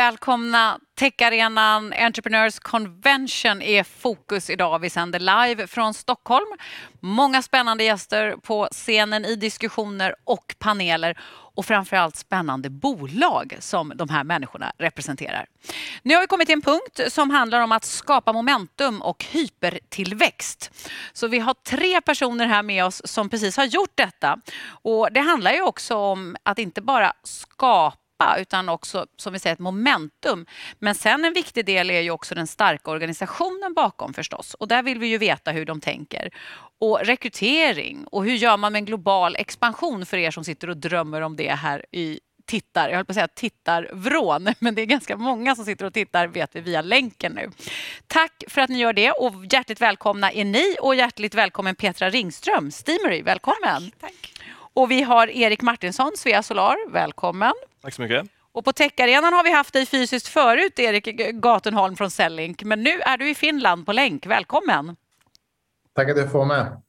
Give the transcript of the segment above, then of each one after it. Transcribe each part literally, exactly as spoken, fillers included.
Välkomna! TechArenan Entrepreneurs Convention är fokus idag. Vi sänder live från Stockholm. Många spännande gäster på scenen i diskussioner och paneler. Och framförallt spännande bolag som de här människorna representerar. Nu har vi kommit till en punkt som handlar om att skapa momentum och hypertillväxt. Så vi har tre personer här med oss som precis har gjort detta. Och det handlar ju också om att inte bara skapa utan också, som vi säger, ett momentum. Men sen en viktig del är ju också den starka organisationen bakom förstås. Och där vill vi ju veta hur de tänker. Och rekrytering och hur gör man med en global expansion för er som sitter och drömmer om det här i tittar. Jag höll på att säga tittarvrån, men det är ganska många som sitter och tittar, vet vi, via länken nu. Tack för att ni gör det och hjärtligt välkomna är ni och hjärtligt välkommen Petra Ringström, Steamery, välkommen. Tack, tack. Och vi har Erik Martinsson, Svea Solar, välkommen. Tack så mycket. Och på TechArenan har vi haft dig fysiskt förut, Erik Gatenholm från Cellink. Men nu är du i Finland på länk. Välkommen. Tack att du får vara med.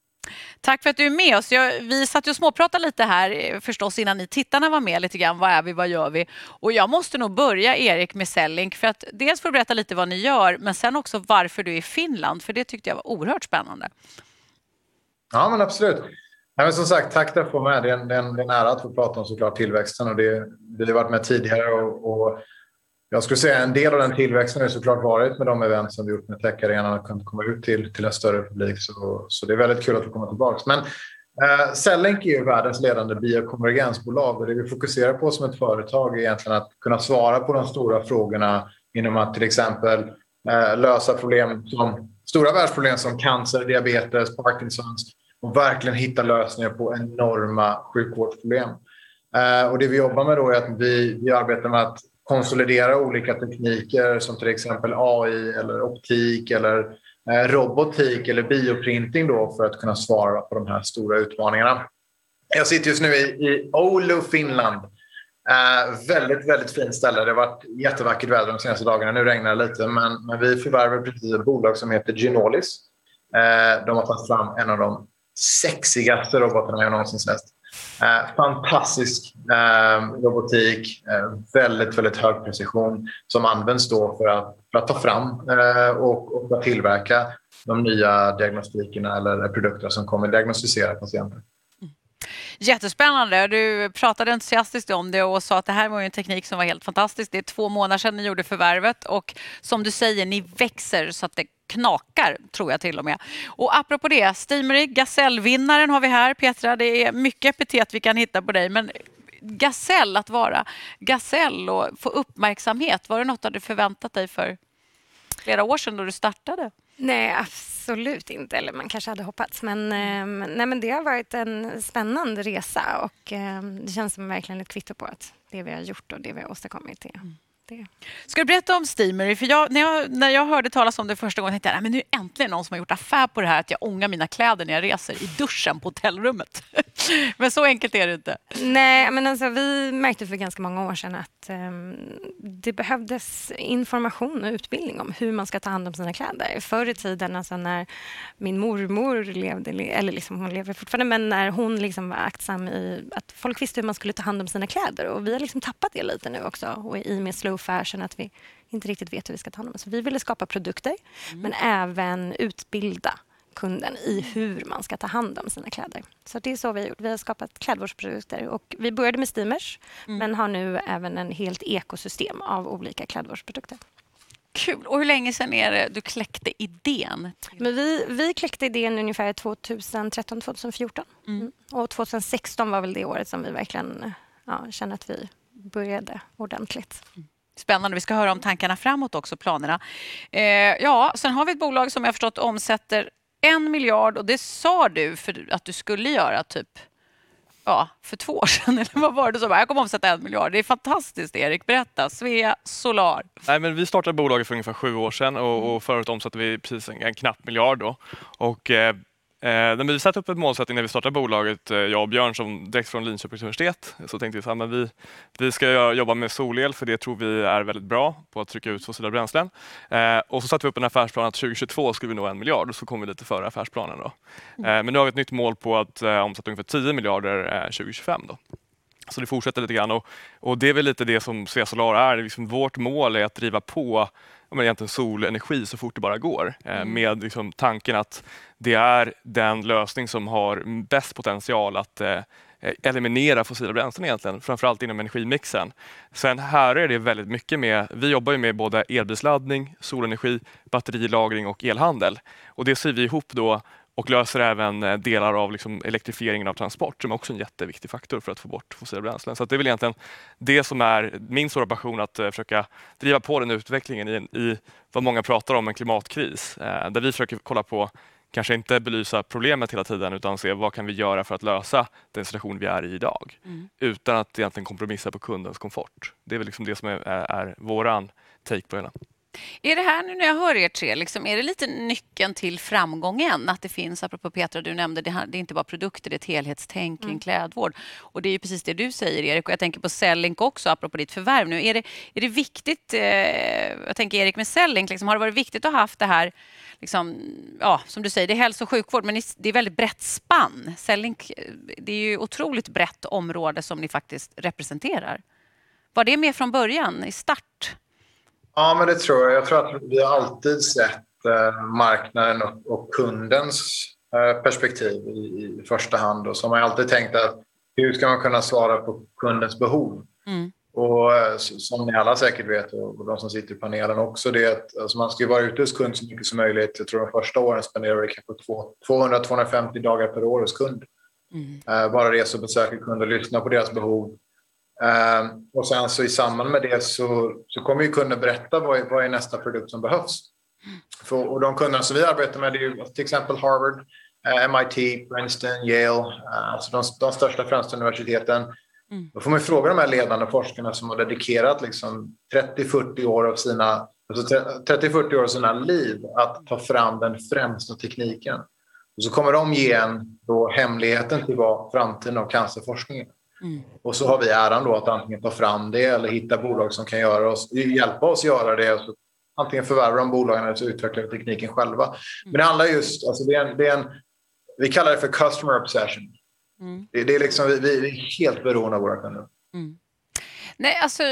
Tack för att du är med oss. Jag, vi satt ju och småpratade lite här förstås innan ni tittarna var med lite grann. Vad är vi, vad gör vi? Och jag måste nog börja, Erik, med Cellink. För att dels får berätta lite vad ni gör, men sen också varför du är i Finland. För det tyckte jag var oerhört spännande. Ja, men absolut. Nej, men som sagt, tack för att få med. Det är, en, det är en ära att få prata om såklart tillväxten och det, det har varit med tidigare och, och jag skulle säga en del av den tillväxten har såklart varit med de event som vi gjort med TechArenan och kunnat komma ut till, till en större publik så, så det är väldigt kul att vi kommer tillbaka. Men eh, Cellink är ju världens ledande biokonvergensbolag och det vi fokuserar på som ett företag är egentligen att kunna svara på de stora frågorna inom att till exempel eh, lösa problem som stora världsproblem som cancer, diabetes, Parkinsons och verkligen hitta lösningar på enorma sjukvårdsproblem. Eh, och det vi jobbar med då är att vi, vi arbetar med att konsolidera olika tekniker som till exempel A I eller optik eller eh, robotik eller bioprinting då för att kunna svara på de här stora utmaningarna. Jag sitter just nu i, i Oulu, Finland. Eh, väldigt, väldigt fint ställe. Det har varit jättevackert väder de senaste dagarna. Nu regnar det lite men, men vi förvärvar precis ett bolag som heter Ginolis. Eh, de har tagit fram en av dem. Sexigaste robotarna jag någonsin sett. Eh, fantastisk eh, robotik, eh, väldigt, väldigt hög precision som används då för att, för att ta fram eh, och, och för att tillverka de nya diagnostikerna eller produkter som kommer diagnostisera patienter. Jättespännande. Du pratade entusiastiskt om det och sa att det här var en teknik som var helt fantastisk. Det är två månader sedan ni gjorde förvärvet och som du säger, ni växer så att det knakar, tror jag till och med. Och apropå det, Steamery, gasellvinnaren har vi här, Petra. Det är mycket epitet vi kan hitta på dig, men gasell att vara, gasell och få uppmärksamhet. Var det något du hade förväntat dig för flera år sedan då du startade? Nej, absolut inte. Eller man kanske hade hoppats. Men, nej, men det har varit en spännande resa och det känns som verkligen ett kvitto på att det vi har gjort och det vi har åstadkommit är det. Ska du berätta om Steamery? För jag, när, jag, när jag hörde talas om det första gången tänkte jag att nu är det äntligen någon som har gjort affär på det här att jag ångar mina kläder när jag reser i duschen på hotellrummet. Men så enkelt är det inte. Nej, men alltså, vi märkte för ganska många år sedan att um, det behövdes information och utbildning om hur man ska ta hand om sina kläder. Förr i tiden, alltså, när min mormor levde, eller liksom, hon lever fortfarande, men när hon liksom var aktsam i att folk visste hur man skulle ta hand om sina kläder. Och vi har liksom tappat det lite nu också och i med slow fashion att vi inte riktigt vet hur vi ska ta hand om. Så vi ville skapa produkter mm. men även utbilda kunden i hur man ska ta hand om sina kläder. Så det är så vi har gjort. Vi har skapat klädvårdsprodukter och vi började med steamers mm. men har nu även en helt ekosystem av olika klädvårdsprodukter. Kul. Och hur länge sedan är det du kläckte idén? Men vi, vi kläckte idén ungefär tjugotretton tjugofjorton mm. Mm. och tjugosexton var väl det året som vi verkligen ja, kände att vi började ordentligt. Mm. Spännande. Vi ska höra om tankarna framåt också, planerna. Eh, ja, sen har vi ett bolag som jag förstått omsätter en miljard och det sa du för att du skulle göra typ ja, för två år sedan. Eller vad var det som var? Jag kommer omsätta en miljard. Det är fantastiskt, Erik. Berätta. Svea Solar. Nej, men vi startade bolaget för ungefär sju år sedan och, och förut omsatte vi precis en, en knapp miljard då. Och eh, Eh, vi satte upp ett målsättning när vi startade bolaget, eh, jag och Björn som direkt från Linköpings universitet, så tänkte vi så här, men vi, vi ska jobba med solel för det tror vi är väldigt bra på att trycka ut fossila bränslen. Eh, och så satte vi upp en affärsplan att tjugotjugotvå skulle vi nå en miljard och så kom vi lite före affärsplanen då. Eh, men nu har vi ett nytt mål på att eh, omsätta ungefär tio miljarder eh, tjugotjugofem då. Så det fortsätter lite grann och, och det är väl lite det som Svea Solar är. Liksom vårt mål är att driva på men egentligen solenergi så fort det bara går. Mm. Med liksom tanken att det är den lösning som har bäst potential att eh, eliminera fossila bränslen egentligen, framförallt inom energimixen. Sen här är det väldigt mycket med, vi jobbar ju med både elbilsladdning, solenergi, batterilagring och elhandel. Och det syr vi ihop då och löser även delar av liksom elektrifieringen av transport som är också en jätteviktig faktor för att få bort fossila bränslen. Så att det är väl egentligen det som är min stora passion, att uh, försöka driva på den utvecklingen i, i vad många pratar om, en klimatkris. Uh, där vi försöker kolla på, kanske inte belysa problemet hela tiden utan se vad kan vi göra för att lösa den situation vi är i idag. Mm. Utan att egentligen kompromissa på kundens komfort. Det är väl liksom det som är, är våran take på hela. Är det här nu när jag hör er tre, liksom, är det lite nyckeln till framgången? Att det finns, apropå Petra, du nämnde, det, här, det är inte bara produkter, det är ett helhetstänk, mm. en klädvård. Och det är ju precis det du säger, Erik, och jag tänker på Cellink också, apropå ditt förvärv nu. Är det, är det viktigt, eh, jag tänker Erik med Cellink, liksom, har det varit viktigt att ha haft det här, liksom, ja, som du säger, det är hälso- och sjukvård, men det är väldigt brett spann. Cellink, det är ju otroligt brett område som ni faktiskt representerar. Var det med från början, i start? Ja, men det tror jag. Jag tror att vi har alltid sett eh, marknaden och, och kundens eh, perspektiv i, i första hand. Och så har man alltid tänkt att hur ska man kunna svara på kundens behov? Mm. Och eh, som ni alla säkert vet, och, och de som sitter i panelen också, det är att alltså, man ska vara ute hos kund så mycket som möjligt. Jag tror de första åren spenderar vi kanske tvåhundra till tvåhundrafemtio dagar per år hos kund. Mm. Eh, bara resa och besöka kunder och lyssna på deras behov. Uh, och sen så i samband med det så, så kommer ju kunden berätta vad är, vad är nästa produkt som behövs. För, och de kunderna som vi arbetar med, det är ju till exempel Harvard, uh, M I T, Princeton, Yale, uh, alltså de, de största främsta universiteten. Mm. Då får man ju fråga de här ledande forskarna som har dedikerat liksom trettio till fyrtio år av sina, alltså trettio till fyrtio år av sina liv att ta fram den främsta tekniken. Och så kommer de ge en då hemligheten till vad framtiden av cancerforskningen. Mm. Och så har vi äran då att antingen ta fram det eller hitta bolag som kan göra oss, hjälpa oss göra det. Så antingen förvärvar de bolagen eller så utvecklar vi tekniken själva. Mm. Men det handlar just, alltså det är en, det är en, vi kallar det för customer obsession. Mm. Det, det är liksom, vi, vi är helt beroende av våra kunder. Mm. Nej, alltså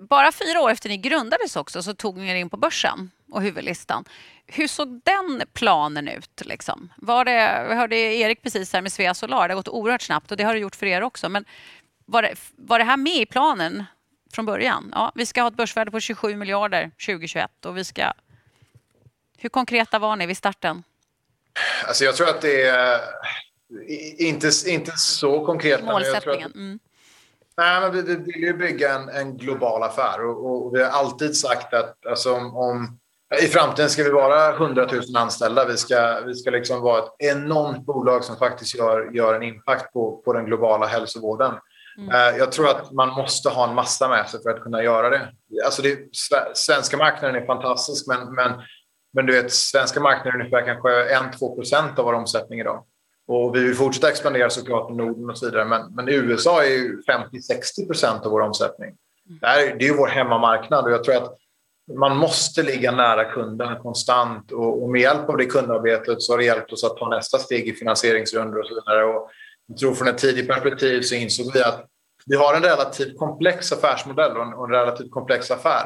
bara fyra år efter ni grundades också så tog ni er in på börsen och huvudlistan. Hur såg den planen ut? Liksom? Var det, vi hörde Erik precis här med Svea Solar, det har gått oerhört snabbt och det har det gjort för er också. Men var det, var det här med i planen från början? Ja, vi ska ha ett börsvärde på tjugosju miljarder tjugohundratjugoett och vi ska... Hur konkreta var ni vid starten? Alltså jag tror att det är inte, inte så konkret. Målsättningen, mm. Nej, men vi, vi vill ju bygga en, en global affär och, och vi har alltid sagt att alltså, om, om, i framtiden ska vi vara hundratusen anställda. Vi ska, vi ska liksom vara ett enormt bolag som faktiskt gör, gör en impact på, på den globala hälsovården. Mm. Uh, jag tror att man måste ha en massa med sig för att kunna göra det. Alltså det svenska marknaden är fantastisk men, men, men du vet, svenska marknaden är ungefär kanske en till två procent av vår omsättning idag. Och vi vill fortsätta expandera såklart i Norden och så vidare. Men, men U S A är ju femtio till sextio procent av vår omsättning. Det, här, det är ju vår hemmamarknad och jag tror att man måste ligga nära kunden konstant. Och, och med hjälp av det kundarbetet så har det hjälpt oss att ta nästa steg i finansieringsrundor och så vidare. Och jag tror från ett tidigt perspektiv så insåg vi att vi har en relativt komplex affärsmodell och en, och en relativt komplex affär.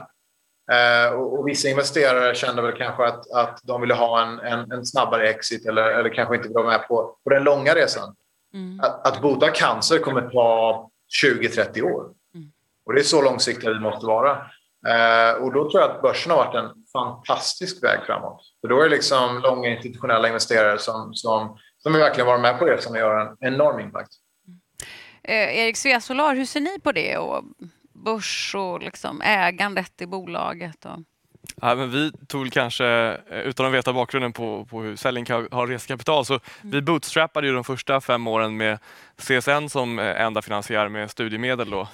Eh, och, och vissa investerare kände väl kanske att, att de ville ha en, en, en snabbare exit eller, eller kanske inte ville vara med på, på den långa resan. Mm. Att, att bota cancer kommer ta tjugo till trettio år. Mm. Och det är så långsiktigt vi måste vara. Eh, och då tror jag att börsen har varit en fantastisk väg framåt. För då är det liksom långa institutionella investerare som, som, som verkligen varit med på det som gör en enorm impact. Mm. Eh, Erik, Svea Solar, hur ser ni på det och... börs och liksom ägandet i bolaget? Och... Ja, men vi tog kanske, utan att veta bakgrunden på, på hur Cellink har, har reskkapital, så mm. vi bootstrappade ju de första fem åren med C S N som enda finansiär med studiemedel då.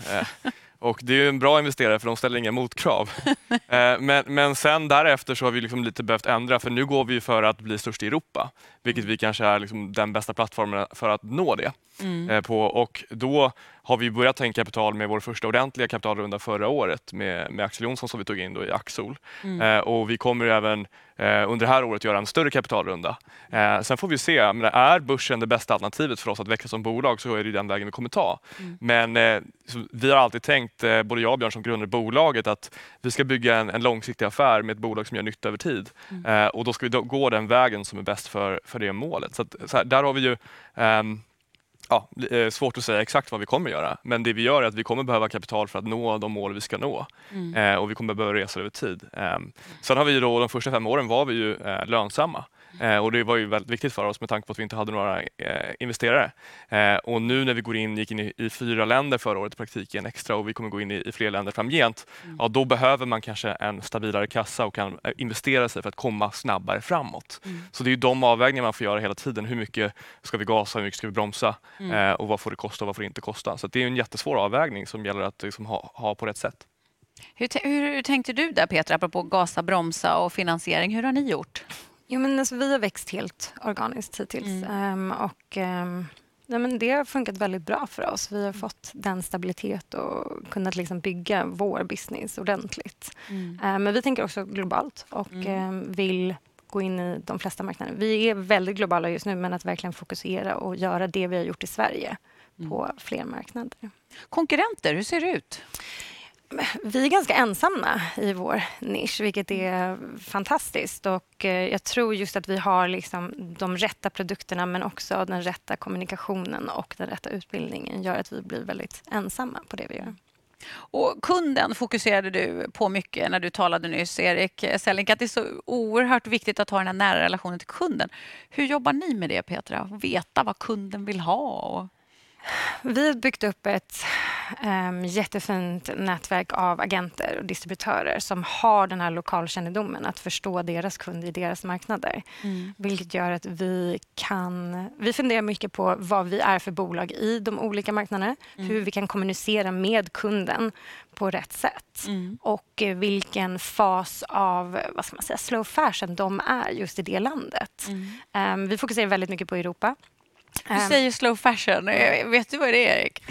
Och det är ju en bra investerare för de ställer inga motkrav. men, men sen därefter så har vi liksom lite behövt ändra, för nu går vi för att bli störst i Europa. vilket vi kanske är liksom den bästa plattformen för att nå det mm. eh, på. Och då har vi börjat ta in kapital med vår första ordentliga kapitalrunda förra året med, med Axel Johnson som vi tog in då i Axol. Mm. Eh, och vi kommer även eh, under det här året göra en större kapitalrunda. Eh, sen får vi se, men är börsen det bästa alternativet för oss att växa som bolag, så är det den vägen vi kommer ta. Mm. Men eh, vi har alltid tänkt, eh, både jag och Björn som grundar bolaget, att vi ska bygga en, en långsiktig affär med ett bolag som gör nytta över tid. Mm. Eh, och då ska vi då gå den vägen som är bäst för, för det målet. Så att, så här, där har vi ju... Ehm, Ja, svårt att säga exakt vad vi kommer göra, men det vi gör är att vi kommer behöva kapital för att nå de mål vi ska nå mm. eh, och vi kommer behöva resa över tid. Eh, sen har vi ju då, de första fem åren var vi ju eh, lönsamma eh, och det var ju väldigt viktigt för oss med tanke på att vi inte hade några eh, investerare. Eh, och nu när vi går in, gick in i, i fyra länder förra året i praktiken extra, och vi kommer gå in i, i fler länder framgent, mm. ja, då behöver man kanske en stabilare kassa och kan investera sig för att komma snabbare framåt. Mm. Så det är ju de avvägningar man får göra hela tiden. Hur mycket ska vi gasa, hur mycket ska vi bromsa? Mm. Och vad får det kosta och vad får det inte kosta. Så det är en jättesvår avvägning som gäller att liksom ha, ha på rätt sätt. Hur, t- hur tänkte du där, Petra, apropå gasa, bromsa och finansiering? Hur har ni gjort? Jo, men alltså, vi har växt helt organiskt hittills. Mm. Um, och, um, nej, men det har funkat väldigt bra för oss. Vi har fått den stabilitet och kunnat liksom bygga vår business ordentligt. Mm. Um, men vi tänker också globalt och mm. um, vill... gå in i de flesta marknader. Vi är väldigt globala just nu, men att verkligen fokusera och göra det vi har gjort i Sverige mm. på fler marknader. Konkurrenter, hur ser det ut? Vi är ganska ensamma i vår nisch, vilket är fantastiskt. Och jag tror just att vi har liksom de rätta produkterna, men också den rätta kommunikationen och den rätta utbildningen gör att vi blir väldigt ensamma på det vi gör. Och kunden fokuserade du på mycket när du talade nyss, Erik Cellink, att det är så oerhört viktigt att ha den här nära relationen till kunden. Hur jobbar ni med det, Petra? Och veta vad kunden vill ha? Vi har byggt upp ett um, jättefint nätverk av agenter och distributörer som har den här lokalkännedomen att förstå deras kunder i deras marknader. Mm. Vilket gör att vi kan... Vi funderar mycket på vad vi är för bolag i de olika marknaderna. Mm. Hur vi kan kommunicera med kunden på rätt sätt. Mm. Och vilken fas av, vad ska man säga, slow fashion de är just i det landet. Mm. Um, vi fokuserar väldigt mycket på Europa. Du säger slow fashion. Vet du vad det är, Erik?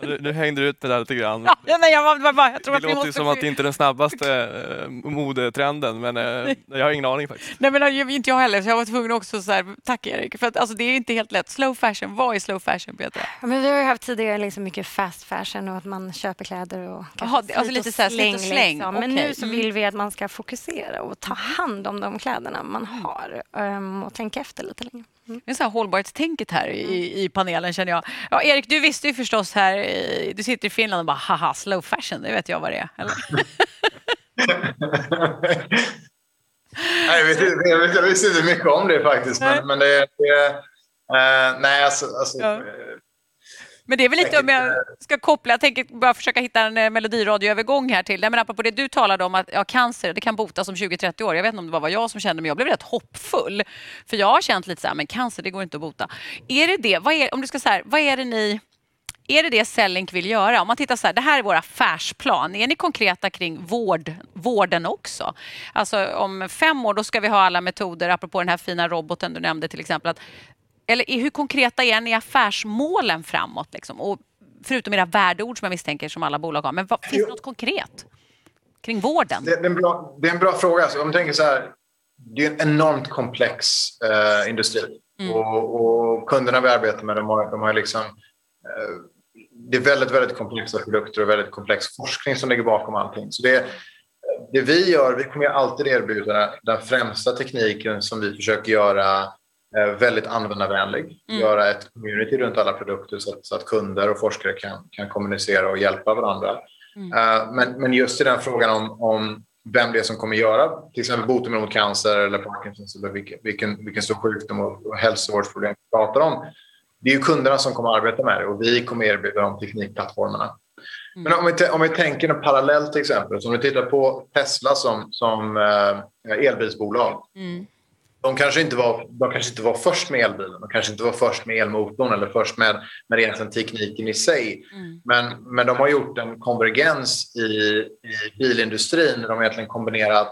Nu, nu hängde du ut med det där lite grann. Ja, nej, jag, jag, jag tror det att låter måste... som att det inte är den snabbaste äh, modetrenden, men äh, jag har ingen aning faktiskt. Nej, men inte jag heller, så jag var tvungen också så här, tack Erik, för att, alltså, det är inte helt lätt. Slow fashion, vad är slow fashion, Petra? Ja, men vi har ju haft tidigare liksom mycket fast fashion och att man köper kläder och Aha, det, alltså, lite och släng. Släng, liksom. släng. Men okay. nu så vill vi att man ska fokusera och ta hand om de kläderna man har um, och tänka efter lite längre. Mm. Det är så här hållbarhetstänket här i, i panelen, känner jag. Ja, Erik, du visste ju förstås här, i, du sitter i Finland och bara haha, slow fashion, det vet jag vad det är. Eller? Nej, jag vet inte, jag vet, jag visste inte mycket om det faktiskt, men, men det är... Eh, nej, alltså... alltså ja. Men det är väl lite om jag ska koppla, jag tänker bara försöka hitta en melodiradioövergång här till. Nej, men apropå det du talade om att ja, cancer, det kan botas om tjugo till trettio år. Jag vet inte om det bara var jag som kände, men jag blev rätt hoppfull. För jag har känt lite så här, men cancer, det går inte att bota. Är det det? Vad är, om du ska säga, vad är det ni, är det det Cellink vill göra? Om man tittar så här, det här är vår affärsplan. Är ni konkreta kring vård, vården också? Alltså om fem år, då ska vi ha alla metoder, apropå den här fina roboten du nämnde till exempel, att eller hur konkreta är ni affärsmålen framåt? Liksom? Och förutom era värdeord som jag misstänker som alla bolag har. Men vad, finns det något konkret kring vården? Det, det, är, en bra, det är en bra fråga. Alltså, om jag tänker så här, det är en enormt komplex eh, industri. Mm. Och, och kunderna vi arbetar med, de har, de har liksom, eh, det är väldigt, väldigt komplexa produkter och väldigt komplex forskning som ligger bakom allting. Så det, det vi gör, vi kommer alltid erbjuda den främsta tekniken som vi försöker göra väldigt användarvänlig. Mm. Göra ett community runt alla produkter så att, så att kunder och forskare kan, kan kommunicera och hjälpa varandra. Mm. Uh, men, men just i den frågan om, om vem det är som kommer göra, till exempel botemedel mot cancer eller Parkinsons eller vilken, vilken, vilken stor sjukdom och, och hälsovårdsproblem vi pratar om. Det är ju kunderna som kommer att arbeta med det och vi kommer erbjuda de teknikplattformarna. Mm. Men om vi, t- om vi tänker en parallell till exempel, så om vi tittar på Tesla som, som uh, elbilsbolag. Mm. De kanske, inte var, de kanske inte var först med elbilen, de kanske inte var först med elmotorn eller först med, med egentligen tekniken i sig. Mm. Men, men de har gjort en konvergens i, i bilindustrin där de egentligen kombinerat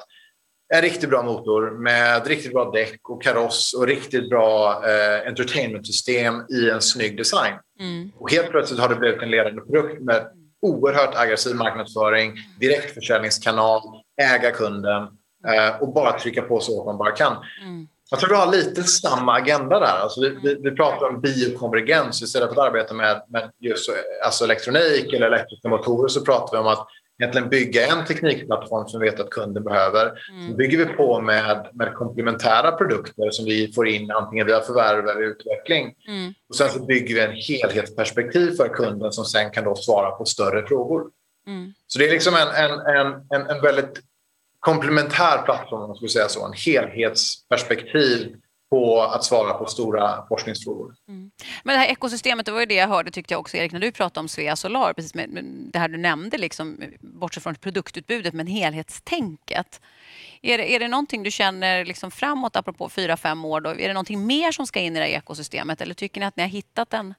En riktigt bra motor med riktigt bra däck och kaross och riktigt bra eh, entertainmentsystem i en snygg design. Mm. Och helt plötsligt har det blivit en ledande produkt med oerhört aggressiv marknadsföring, direktförsäljningskanal, äga kunden eh, och bara trycka på så att man bara kan. Mm. Jag tror vi har lite samma agenda där. Alltså vi, vi, vi pratar om biokonvergens istället för att arbeta med, med just alltså elektronik eller elektriska motorer, så pratar vi om att egentligen bygga en teknikplattform som vi vet att kunden behöver. Mm. Så bygger vi på med, med komplementära produkter som vi får in antingen via förvärv eller utveckling. Mm. Och sen så bygger vi en helhetsperspektiv för kunden som sen kan då svara på större frågor. Mm. Så det är liksom en, en, en, en, en väldigt komplementär plattform, om man skulle säga så. En helhetsperspektiv på att svara på stora forskningsfrågor. Mm. Men det här ekosystemet, det var ju det jag hörde, tyckte jag också, Erik, när du pratade om Svea Solar, precis med, med det här du nämnde, liksom, bortsett från produktutbudet, men helhetstänket. Är det, är det någonting du känner liksom framåt, apropå fyra, fem år, då? Är det någonting mer som ska in i det här ekosystemet, eller tycker ni att ni har hittat en?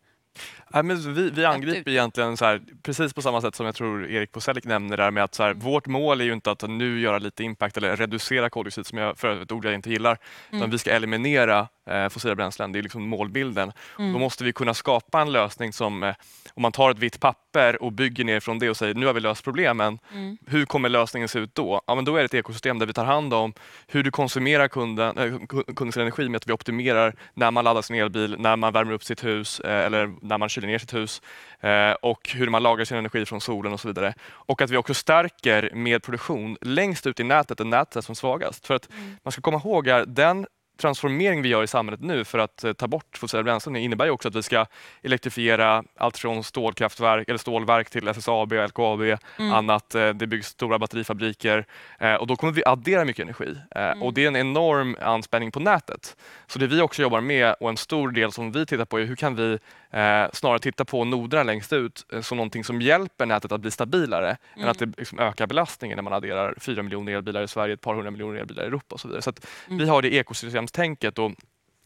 Ja, men vi, vi angriper egentligen så här, precis på samma sätt som jag tror Erik på Cellink nämner där, med att så här, vårt mål är ju inte att nu göra lite impact eller reducera koldioxid, som jag för ett ord jag inte gillar, mm. utan vi ska eliminera eh, fossila bränslen. Det är liksom målbilden. Mm. Då måste vi kunna skapa en lösning som, eh, om man tar ett vitt papper och bygger ner från det och säger nu har vi löst problemen, mm. hur kommer lösningen se ut då? Ja, men då är det ett ekosystem där vi tar hand om hur du konsumerar kunden, eh, kundens energi, med att vi optimerar när man laddar sin elbil, när man värmer upp sitt hus eh, eller när man kyler ner sitt hus, eh, och hur man lagrar sin energi från solen och så vidare. Och att vi också stärker med produktion längst ut i nätet, där nätet är som svagast. För att mm. man ska komma ihåg att den transformering vi gör i samhället nu för att eh, ta bort fossila bränslen innebär ju också att vi ska elektrifiera allt från stålkraftverk eller stålverk till S S A B, L K A B, mm. annat. Eh, det byggs stora batterifabriker eh, och då kommer vi addera mycket energi. Eh, mm. Och det är en enorm anspänning på nätet. Så det vi också jobbar med, och en stor del som vi tittar på, är hur kan vi Eh, snarare titta på noderna längst ut eh, som någonting som hjälper nätet att bli stabilare, mm. än att det liksom ökar belastningen när man adderar fyra miljoner elbilar i Sverige, ett par hundra miljoner elbilar i Europa och så vidare. Så att mm. vi har det ekosystemstänket, och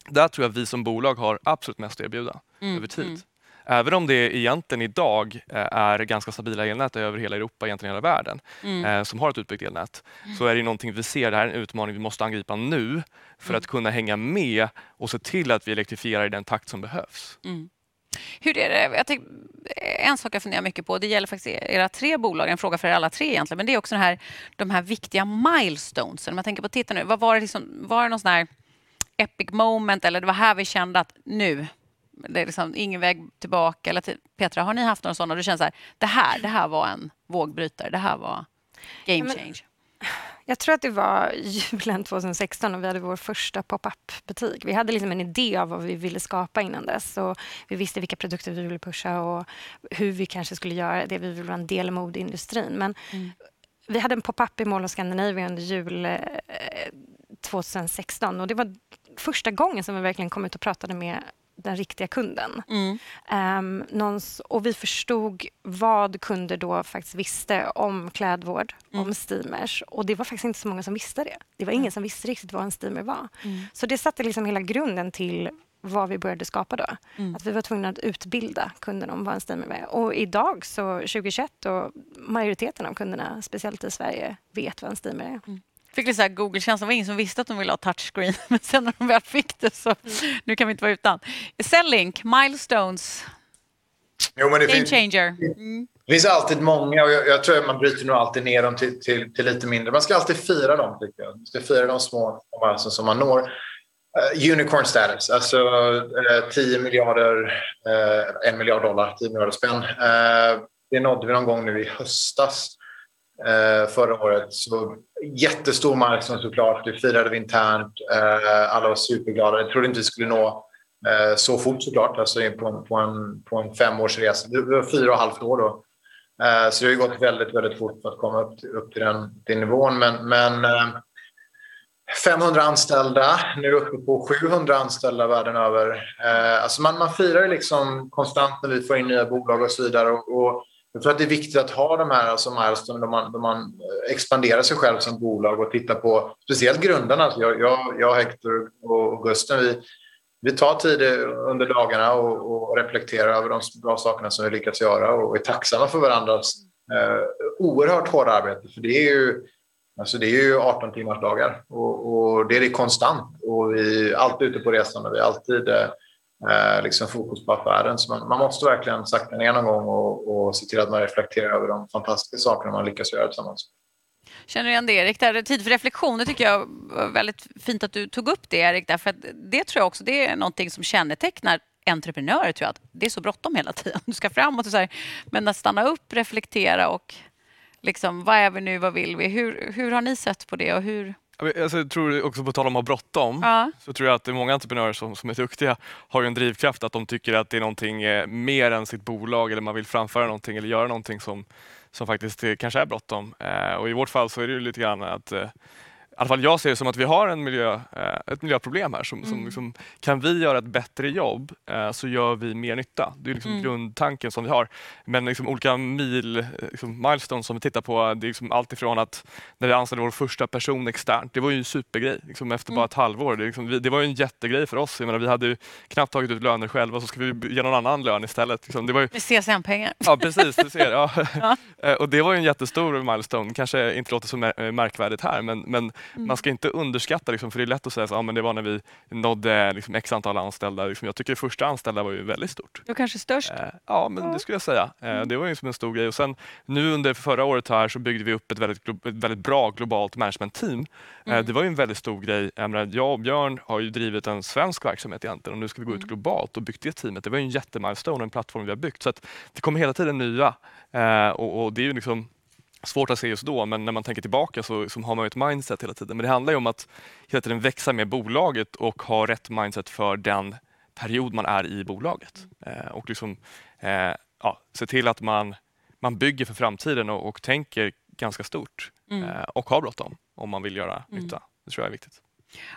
där tror jag vi som bolag har absolut mest att erbjuda mm. över tid. Mm. Även om det egentligen idag är ganska stabila elnät över hela Europa, egentligen hela världen, mm. som har ett utbyggt elnät, mm. så är det någonting vi ser, det här är en utmaning vi måste angripa nu för mm. att kunna hänga med och se till att vi elektrifierar i den takt som behövs. Mm. Hur är det? Jag tänker, en sak jag funderar mycket på, det gäller faktiskt era tre bolag, en fråga för er alla tre egentligen, men det är också den här, de här viktiga milestonesen. Om jag tänker på, titta nu, vad var det, liksom, var det någon sån här epic moment, eller det var här vi kände att nu, det är liksom ingen väg tillbaka, eller Petra, har ni haft någon sån och du känner så här, det här, det här var en vågbrytare, det här var game change? Jag tror att det var julen tjugohundrasexton och vi hade vår första pop-up-butik. Vi hade liksom en idé av vad vi ville skapa innan dess. Och vi visste vilka produkter vi ville pusha och hur vi kanske skulle göra det. Vi ville vara en del av modeindustrin. Men mm. vi hade en pop-up i Malmö och Skandinavien under jul tjugohundrasexton. Och det var första gången som vi verkligen kom ut och pratade med den riktiga kunden. Mm. Um, någons, och vi förstod vad kunder då faktiskt visste om klädvård, mm. om steamers. Och det var faktiskt inte så många som visste det. Det var ingen mm. som visste riktigt vad en steamer var. Mm. Så det satte liksom hela grunden till vad vi började skapa då. Mm. Att vi var tvungna att utbilda kunderna om vad en steamer var. Och idag så tjugohundratjugoett, och majoriteten av kunderna, speciellt i Sverige, vet vad en steamer är. Mm. Fick lite så här Google-känslan, var ingen som visste att de ville ha touchscreen, men sen när de väl fick det så mm. nu kan vi inte vara utan. Cellink, milestones, jo, men det game changer. Mm. Det finns alltid många, och jag, jag tror att man bryter nog alltid ner dem till, till, till lite mindre. Man ska alltid fira dem, tycker jag. Man ska fira de små alltså, som man når. Uh, unicorn status, alltså uh, tio miljarder, uh, en miljard dollar, tio miljarder spänn. Uh, det nådde vi någon gång nu i höstas. Uh, förra året, så jättestor milestone såklart, det firade vi internt, uh, alla var superglada. Jag trodde inte vi skulle nå uh, så fort såklart, alltså på en, på en, på en femårsresa, det var fyra och ett halvt år då, uh, så det har ju gått väldigt, väldigt fort för att komma upp till, upp till den till nivån, men, men uh, femhundra anställda, nu uppe på sjuhundra anställda världen över, uh, alltså man, man firar liksom konstant när vi får in nya bolag och så vidare, och, och jag tror att det är viktigt att ha de här som alltså, är då man, då man expanderar sig själv som bolag och tittar på speciellt grundarna. Alltså jag, jag, jag, Hector och Gusten, vi, vi tar tid under dagarna och, och reflekterar över de bra sakerna som vi lyckats göra och är tacksamma för varandras eh, oerhört hårda arbete. För det är ju Alltså det är ju arton timmars dagar och, och det är det konstant. Och vi är alltid ute på resan och vi är alltid eh, liksom fokus på affären. Så man, man måste verkligen sakta ner någon gång och, och se till att man reflekterar över de fantastiska sakerna man lyckas göra tillsammans. Känner du igen det, Erik? Där, tid för reflektion, det tycker jag var väldigt fint att du tog upp det, Erik. Därför att det tror jag också, det är någonting som kännetecknar entreprenörer, tror jag. Att det är så bråttom hela tiden. Du ska framåt och så här, men att stanna upp, reflektera och liksom, vad är vi nu, vad vill vi? Hur, hur har ni sett på det och hur... Alltså, jag tror också på tal om att ha bråttom, ja. Så tror jag att det är många entreprenörer som, som är duktiga har ju en drivkraft att de tycker att det är någonting mer än sitt bolag eller man vill framföra någonting eller göra någonting som, som faktiskt kanske är bråttom. Eh, och i vårt fall så är det ju lite grann att eh, i alla fall jag ser det som att vi har en miljö, ett miljöproblem här. Som, mm. som liksom, kan vi göra ett bättre jobb så gör vi mer nytta. Det är liksom mm. grundtanken som vi har. Men liksom olika mil, liksom milestones som vi tittar på, det är liksom allt ifrån att när vi anställde vår första person externt, det var ju en supergrej liksom efter mm. bara ett halvår. Det, liksom, vi, det var ju en jättegrej för oss. Jag menar, vi hade ju knappt tagit ut löner själva så ska vi ge någon annan lön istället. Liksom, det var ju... Med C S N-pengar. Ja, precis. Du ser, ja. Ja. Och det var ju en jättestor milestone. Kanske inte låter så märkvärdigt här, men, men Mm. man ska inte underskatta, liksom, för det är lätt att säga att ah, det var när vi nådde liksom, x antal anställda. Liksom, jag tycker det första anställda var ju väldigt stort. Det var kanske störst. Eh, ja, men mm. det skulle jag säga. Eh, det var ju liksom en stor grej. Och sen, nu under förra året här så byggde vi upp ett väldigt, ett väldigt bra globalt management-team. Mm. Eh, det var ju en väldigt stor grej. Jag och Björn har ju drivit en svensk verksamhet egentligen och nu ska vi gå ut globalt och bygga det teamet. Det var ju en jättemilestone och en plattform vi har byggt. Så att det kommer hela tiden nya eh, och, och det är ju liksom... Svårt att se just då, men när man tänker tillbaka så, så har man ju ett mindset hela tiden. Men det handlar ju om att hela tiden växa med bolaget och ha rätt mindset för den period man är i bolaget. Mm. Eh, och liksom, eh, ja, se till att man, man bygger för framtiden och, och tänker ganska stort mm. eh, och har bråttom om man vill göra mm. nytta. Det tror jag är viktigt.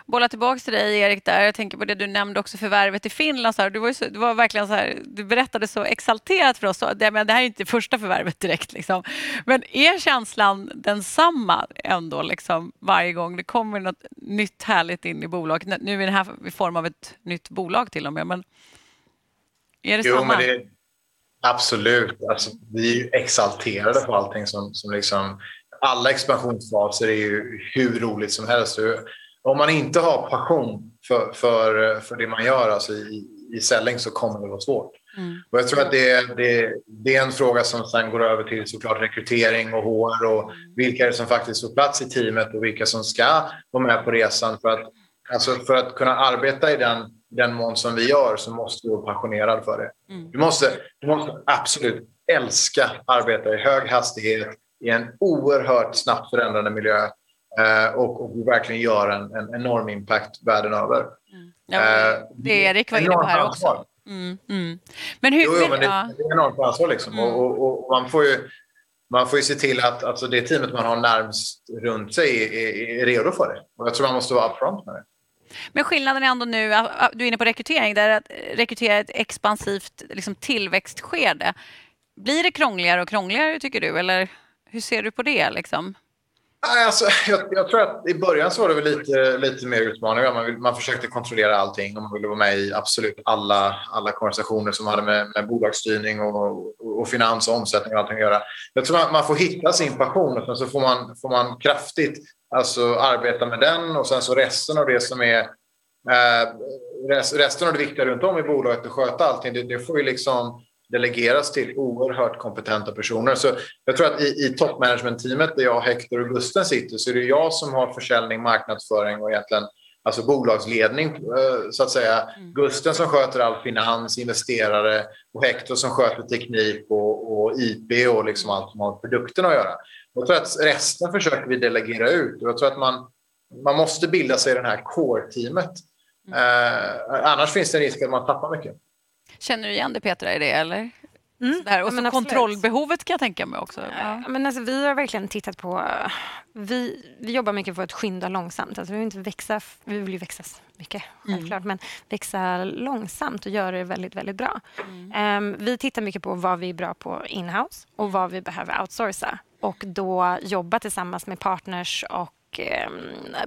Bolla tillbaka till dig, Erik, där. Jag tänker på det du nämnde också, förvärvet i Finland. Så här. Du, var ju så, du var verkligen så här, du berättade så exalterat för oss. Så, det, men det här är inte första förvärvet direkt. Liksom. Men är känslan densamma ändå liksom, varje gång det kommer något nytt härligt in i bolaget? Nu är det här i form av ett nytt bolag till och med. Men är det jo, samma? Men det är, absolut. Alltså, vi är ju exalterade för allting. Som, som liksom, alla expansionsfaser är ju hur roligt som helst. Om man inte har passion för, för, för det man gör alltså i, i Cellink så kommer det vara svårt. Mm. Och jag tror att det, det, det är en fråga som sen går över till såklart rekrytering och H R och vilka är det som faktiskt får plats i teamet och vilka som ska vara med på resan. För att, alltså för att kunna arbeta i den, den mån som vi gör så måste du vara passionerad för det. Mm. Du, måste, du måste absolut älska arbeta i hög hastighet i en oerhört snabbt förändrande miljö. Och, och verkligen gör en, en enorm impact världen över. Mm. Ja, det är Erik var inne på här också. Mm, mm. Men hur, jo, jo, men det, ja. det är enormt ansvar liksom. Mm. Och, och, och man, får ju, man får ju se till att alltså, det teamet man har närmst runt sig är, är, är redo för det. Och jag tror man måste vara upfront med det. Men skillnaden är ändå nu, du är inne på rekrytering, där att rekrytera ett expansivt liksom, tillväxtskede. Blir det krångligare och krångligare tycker du? Eller hur ser du på det liksom? Alltså, jag, jag tror att i början så var det väl lite, lite mer utmaningar. Man, man försökte kontrollera allting och man ville vara med i absolut alla, alla konversationer som hade med, med bolagsstyrning och, och, och finans och omsättning och allting att göra. Jag tror att man får hitta sin passion och sen så får man, får man kraftigt alltså, arbeta med den och sen så resten av det som är eh, rest, resten av det viktiga runt om i bolaget och sköta allting, det, det får ju liksom delegeras till oerhört kompetenta personer. Så jag tror att i, i toppmanagement-teamet där jag, Hector och Gusten sitter så är det jag som har försäljning, marknadsföring och egentligen alltså bolagsledning så att säga. Mm. Gusten som sköter all finans, investerare och Hector som sköter teknik och, och I P och liksom allt som har med produkterna att göra. Jag tror att resten försöker vi delegera ut. Jag tror att man, man måste bilda sig i den här core-teamet. Mm. Eh, annars finns det en risk att man tappar mycket. Känner du igen det, Petra, i det eller? Mm. Där. Och så ja, kontrollbehovet kan jag tänka mig också. Ja. Ja, men alltså, vi har verkligen tittat på... Vi, vi jobbar mycket för att skynda långsamt. Alltså, vi vill inte växa, vi vill ju växa mycket, självklart. Mm. Men växa långsamt och göra det väldigt, väldigt bra. Mm. Um, vi tittar mycket på vad vi är bra på inhouse och vad vi behöver outsourca. Och då jobba tillsammans med partners och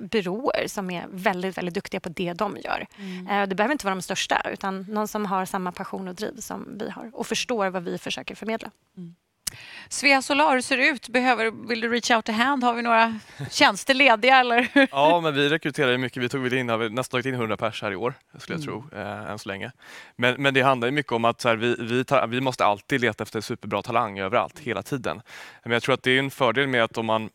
byråer som är väldigt, väldigt duktiga på det de gör. Mm. Det behöver inte vara de största utan någon som har samma passion och driv som vi har och förstår vad vi försöker förmedla. Mm. Svea Solar, hur ser det ut? Behöver, vill du reach out to hand? Har vi några tjänster lediga? Eller? Ja, men vi rekryterar ju mycket. Vi tog väl in, har vi nästan tagit in hundra pers här i år, skulle jag mm. tro, eh, än så länge. Men, men det handlar ju mycket om att så här, vi, vi, tar, vi måste alltid leta efter superbra talang överallt, hela tiden. Men jag tror att det är en fördel med att om man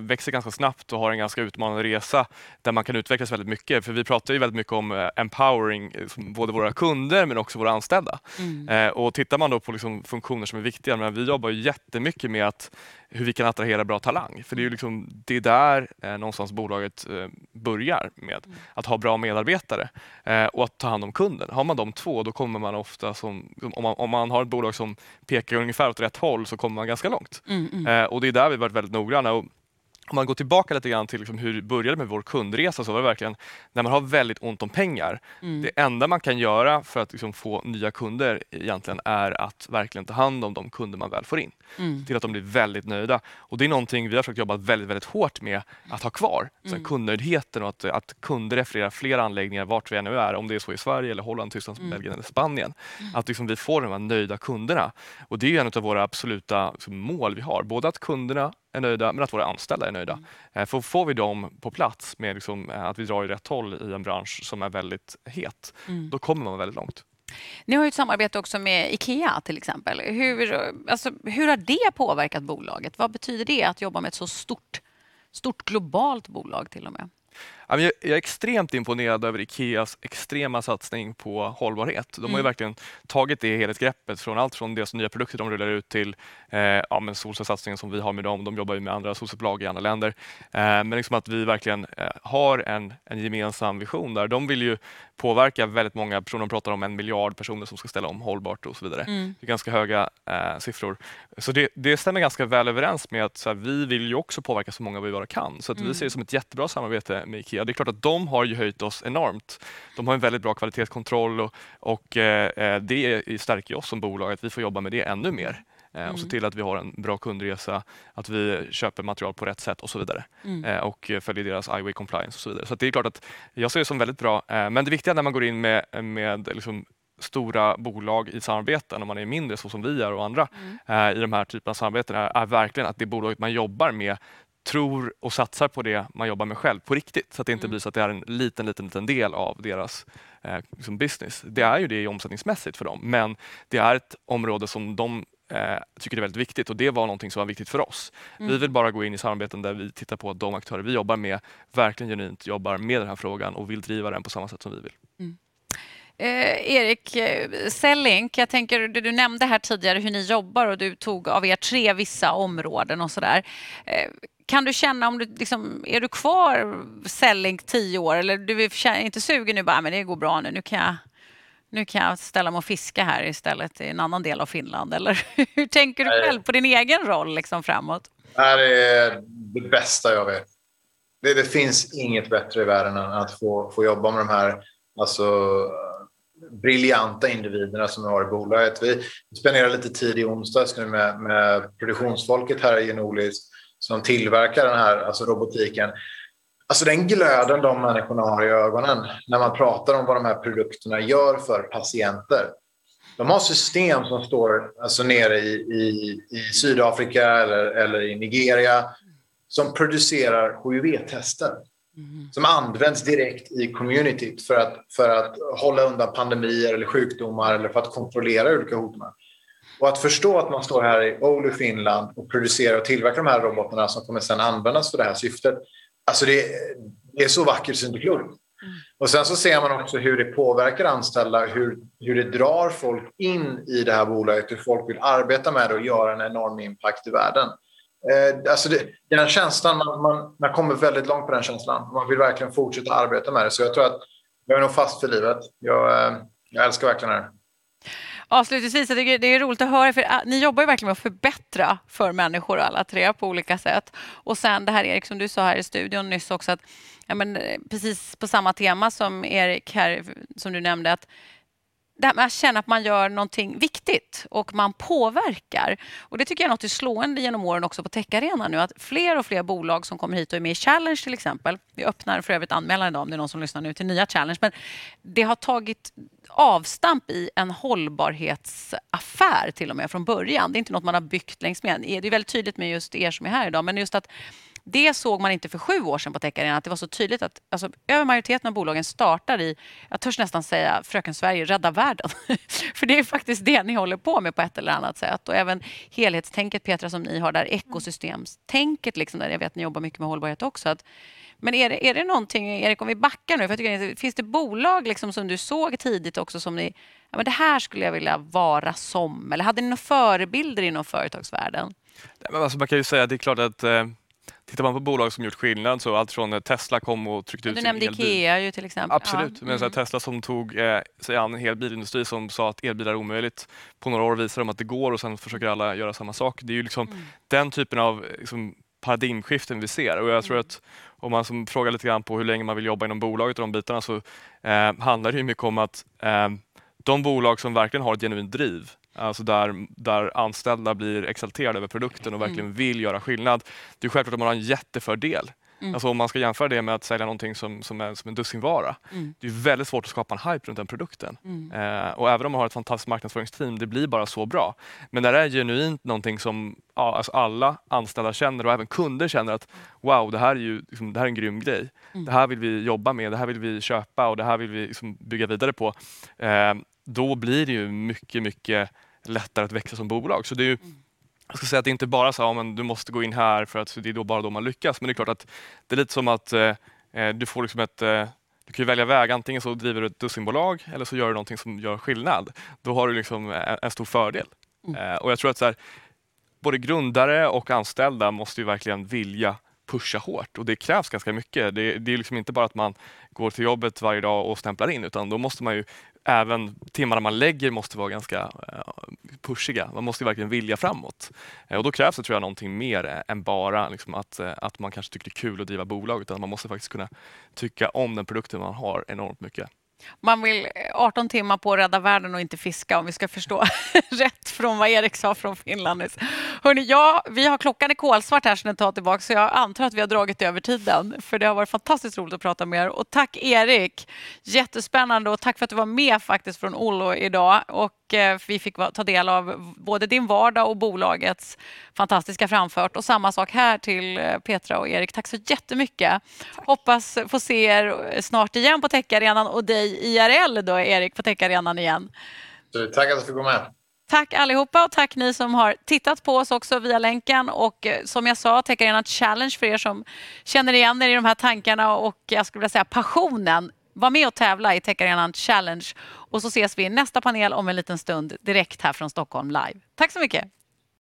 växer ganska snabbt och har en ganska utmanande resa där man kan utvecklas väldigt mycket. För vi pratar ju väldigt mycket om empowering, både våra kunder men också våra anställda. Mm. Och tittar man då på liksom funktioner som är viktiga, men vi jobbar ju jättemycket med att hur vi kan attrahera bra talang. För det är ju liksom, det är där eh, någonstans bolaget eh, börjar med. Mm. Att ha bra medarbetare eh, och att ta hand om kunden. Har man de två, då kommer man ofta som... Om man, om man har ett bolag som pekar ungefär åt rätt håll så kommer man ganska långt. Mm, mm. Eh, och det är där vi varit väldigt noggranna. Och om man går tillbaka lite grann till liksom hur det började med vår kundresa så var det verkligen när man har väldigt ont om pengar. Mm. Det enda man kan göra för att liksom få nya kunder egentligen är att verkligen ta hand om de kunder man väl får in. Mm. Till att de blir väldigt nöjda. Och det är någonting vi har försökt jobba väldigt, väldigt hårt med att ha kvar. Mm. Så kundnöjdheten och att, att kunder refererar fler anläggningar vart vi än nu är. Om det är så i Sverige eller Holland, Tyskland, mm. Belgien eller Spanien. Mm. Att liksom vi får de här nöjda kunderna. Och det är en av våra absoluta mål vi har. Både att kunderna är nöjda, men att våra anställda är nöjda. Mm. För får vi dem på plats med liksom att vi drar i rätt håll i en bransch som är väldigt het, mm. då kommer man väldigt långt. Ni har ju ett samarbete också med IKEA till exempel. Hur, alltså, hur har det påverkat bolaget? Vad betyder det att jobba med ett så stort, stort globalt bolag till och med? Jag är extremt imponerad över Ikeas extrema satsning på hållbarhet. De har ju verkligen tagit det helhetsgreppet från allt från deras nya produkter de rullar ut till eh, ja, men solcellssatsningen som vi har med dem. De jobbar ju med andra solcellsbolag i andra länder. Eh, men liksom att vi verkligen eh, har en, en gemensam vision där. De vill ju påverka väldigt många personer. De pratar om en miljard personer som ska ställa om hållbart och så vidare. Mm. Det är ganska höga eh, siffror. Så det, det stämmer ganska väl överens med att så här, vi vill ju också påverka så många vi bara kan. Så att mm. vi ser det som ett jättebra samarbete med IKEA. Ja, det är klart att de har ju höjt oss enormt. De har en väldigt bra kvalitetskontroll och, och eh, det stärker oss som bolag att vi får jobba med det ännu mer. Eh, mm. Och se till att vi har en bra kundresa, att vi köper material på rätt sätt och så vidare. Mm. Eh, och följer deras I W compliance och så vidare. Så det är klart att jag ser det som väldigt bra. Eh, men det viktiga när man går in med, med liksom stora bolag i samarbeten, om man är mindre så som vi är och andra mm. eh, i de här typen av samarbeten är, är verkligen att det bolaget man jobbar med tror och satsar på det man jobbar med själv på riktigt. Så att det inte mm. blir så att det är en liten, liten, liten del av deras eh, liksom business. Det är ju det omsättningsmässigt för dem. Men det är ett område som de eh, tycker är väldigt viktigt. Och det var någonting som var viktigt för oss. Mm. Vi vill bara gå in i samarbeten där vi tittar på att de aktörer vi jobbar med verkligen genuint jobbar med den här frågan och vill driva den på samma sätt som vi vill. Mm. Eh, Erik, Cellink, jag tänker, du, du nämnde här tidigare hur ni jobbar och du tog av er tre vissa områden och sådär. Eh, Kan du känna om du liksom, är du kvar Cellink tio år eller du är inte sugen nu bara, men det går bra nu, nu kan jag, nu kan jag ställa mig och fiska här istället i en annan del av Finland eller hur tänker du själv på din egen roll liksom framåt? Det här är det bästa jag vet. Det, det finns inget bättre i världen än att få, få jobba med de här alltså, briljanta individerna som vi har i bolaget. Vi spenderar lite tid i onsdags nu med, med produktionsfolket här i Ginolis som tillverkar den här alltså robotiken. Alltså den glöden de människorna har i ögonen när man pratar om vad de här produkterna gör för patienter. De har system som står alltså nere i, i, i Sydafrika eller, eller i Nigeria som producerar H I V-tester. Mm. Som används direkt i communityt för att, för att hålla undan pandemier eller sjukdomar eller för att kontrollera olika hotmar. Och att förstå att man står här i Oulu, Finland och producerar och tillverkar de här robotarna som kommer sedan användas för det här syftet. Alltså det, det är så vackert som det är klokt. Mm. Och sen så ser man också hur det påverkar anställda, hur, hur det drar folk in i det här bolaget, hur folk vill arbeta med det och göra en enorm impact i världen. Eh, alltså det, den känslan, man, man, man kommer väldigt långt på den känslan. Man vill verkligen fortsätta arbeta med det. Så jag tror att jag är nog fast för livet. Jag, eh, jag älskar verkligen det här. Avslutningsvis, det är, det är roligt att höra för ni jobbar ju verkligen med att förbättra för människor alla tre på olika sätt. Och sen det här Erik som du sa här i studion nyss också att ja, men, precis på samma tema som Erik här som du nämnde att det här med att känna att man gör någonting viktigt och man påverkar. Och det tycker jag är något slående genom åren också på TechArenan nu. Att fler och fler bolag som kommer hit och är med i Challenge till exempel. Vi öppnar för övrigt anmälan idag om det är någon som lyssnar nu till nya Challenge. Men det har tagit avstamp i en hållbarhetsaffär till och med från början. Det är inte något man har byggt längs med. Det är väldigt tydligt med just er som är här idag. Men just att det såg man inte för sju år sedan på TechArenan, att det var så tydligt att alltså, över majoriteten av bolagen startar i, jag törs nästan säga, Fröken Sverige, rädda världen. För det är faktiskt det ni håller på med på ett eller annat sätt. Och även helhetstänket, Petra, som ni har där, ekosystemstänket, liksom, där jag vet att ni jobbar mycket med hållbarhet också. Att, men är det, är det någonting, Erik, om vi backar nu, för jag tycker, finns det bolag liksom, som du såg tidigt också som ni, ja, men det här skulle jag vilja vara som, eller hade ni några förebilder inom företagsvärlden? Nej, men alltså, man kan ju säga att det är klart att eh... tittar man på bolag som gjort skillnad, så allt från Tesla kom och tryckte ut sin elbil. Du nämnde IKEA ju till exempel. Absolut, ja. Men så här, Tesla som tog eh, sig an en hel bilindustri som sa att elbilar är omöjligt. På några år visar de att det går och sen försöker alla göra samma sak. Det är ju liksom mm. den typen av liksom, paradigmskiften vi ser. Och jag tror mm. att om man som frågar lite grann på hur länge man vill jobba inom bolaget och de bitarna, så eh, handlar det ju mycket om att eh, de bolag som verkligen har ett genuint driv, alltså där, där anställda blir exalterade över produkten och verkligen mm. vill göra skillnad. Det är självklart att man har en jättefördel. Mm. Alltså om man ska jämföra det med att sälja någonting som, som, är, som en dussinvara. Mm. Det är väldigt svårt att skapa en hype runt den produkten. Mm. Eh, och även om man har ett fantastiskt marknadsföringsteam, det blir bara så bra. Men när det är genuint någonting som ja, alltså alla anställda känner och även kunder känner att wow, det här är ju liksom, det här är en grym grej. Mm. Det här vill vi jobba med, det här vill vi köpa och det här vill vi liksom, bygga vidare på. Eh, då blir det ju mycket, mycket lättare att växa som bolag. Så det är ju, jag ska säga att det inte bara så här, men du måste gå in här för att det är då bara då man lyckas. Men det är klart att det är lite som att eh, du får liksom ett, eh, du kan ju välja väg. Antingen så driver du ett dussinbolag eller så gör du någonting som gör skillnad. Då har du liksom en, en stor fördel. Mm. Eh, och jag tror att så här, både grundare och anställda måste ju verkligen vilja pusha hårt, och det krävs ganska mycket. Det, det är liksom inte bara att man går till jobbet varje dag och stämplar in, utan då måste man ju även timmarna man lägger måste vara ganska pushiga. Man måste ju verkligen vilja framåt. Och då krävs det, tror jag, någonting mer än bara liksom att, att man kanske tycker det är kul att driva bolag, utan man måste faktiskt kunna tycka om den produkten man har enormt mycket. Man vill arton timmar på att rädda världen och inte fiska, om vi ska förstå rätt från vad Erik sa från Finland. Hörrni, ja, vi har klockan i kolsvart här sedan ett tag tillbaka, så jag antar att vi har dragit över tiden, för det har varit fantastiskt roligt att prata med er. Och tack Erik, jättespännande, och tack för att du var med faktiskt från Oulu idag, och eh, vi fick ta del av både din vardag och bolagets fantastiska framfört. Och samma sak här till Petra och Erik, tack så jättemycket. Tack. Hoppas få se er snart igen på TechArenan, och dig I R L då, Erik, på TechArenan igen. Tack att du fick gå med. Tack allihopa, och tack ni som har tittat på oss också via länken. Och som jag sa, TechArenan Challenge för er som känner igen er i de här tankarna och jag skulle vilja säga passionen. Var med och tävla i TechArenan Challenge, och så ses vi i nästa panel om en liten stund direkt här från Stockholm live. Tack så mycket.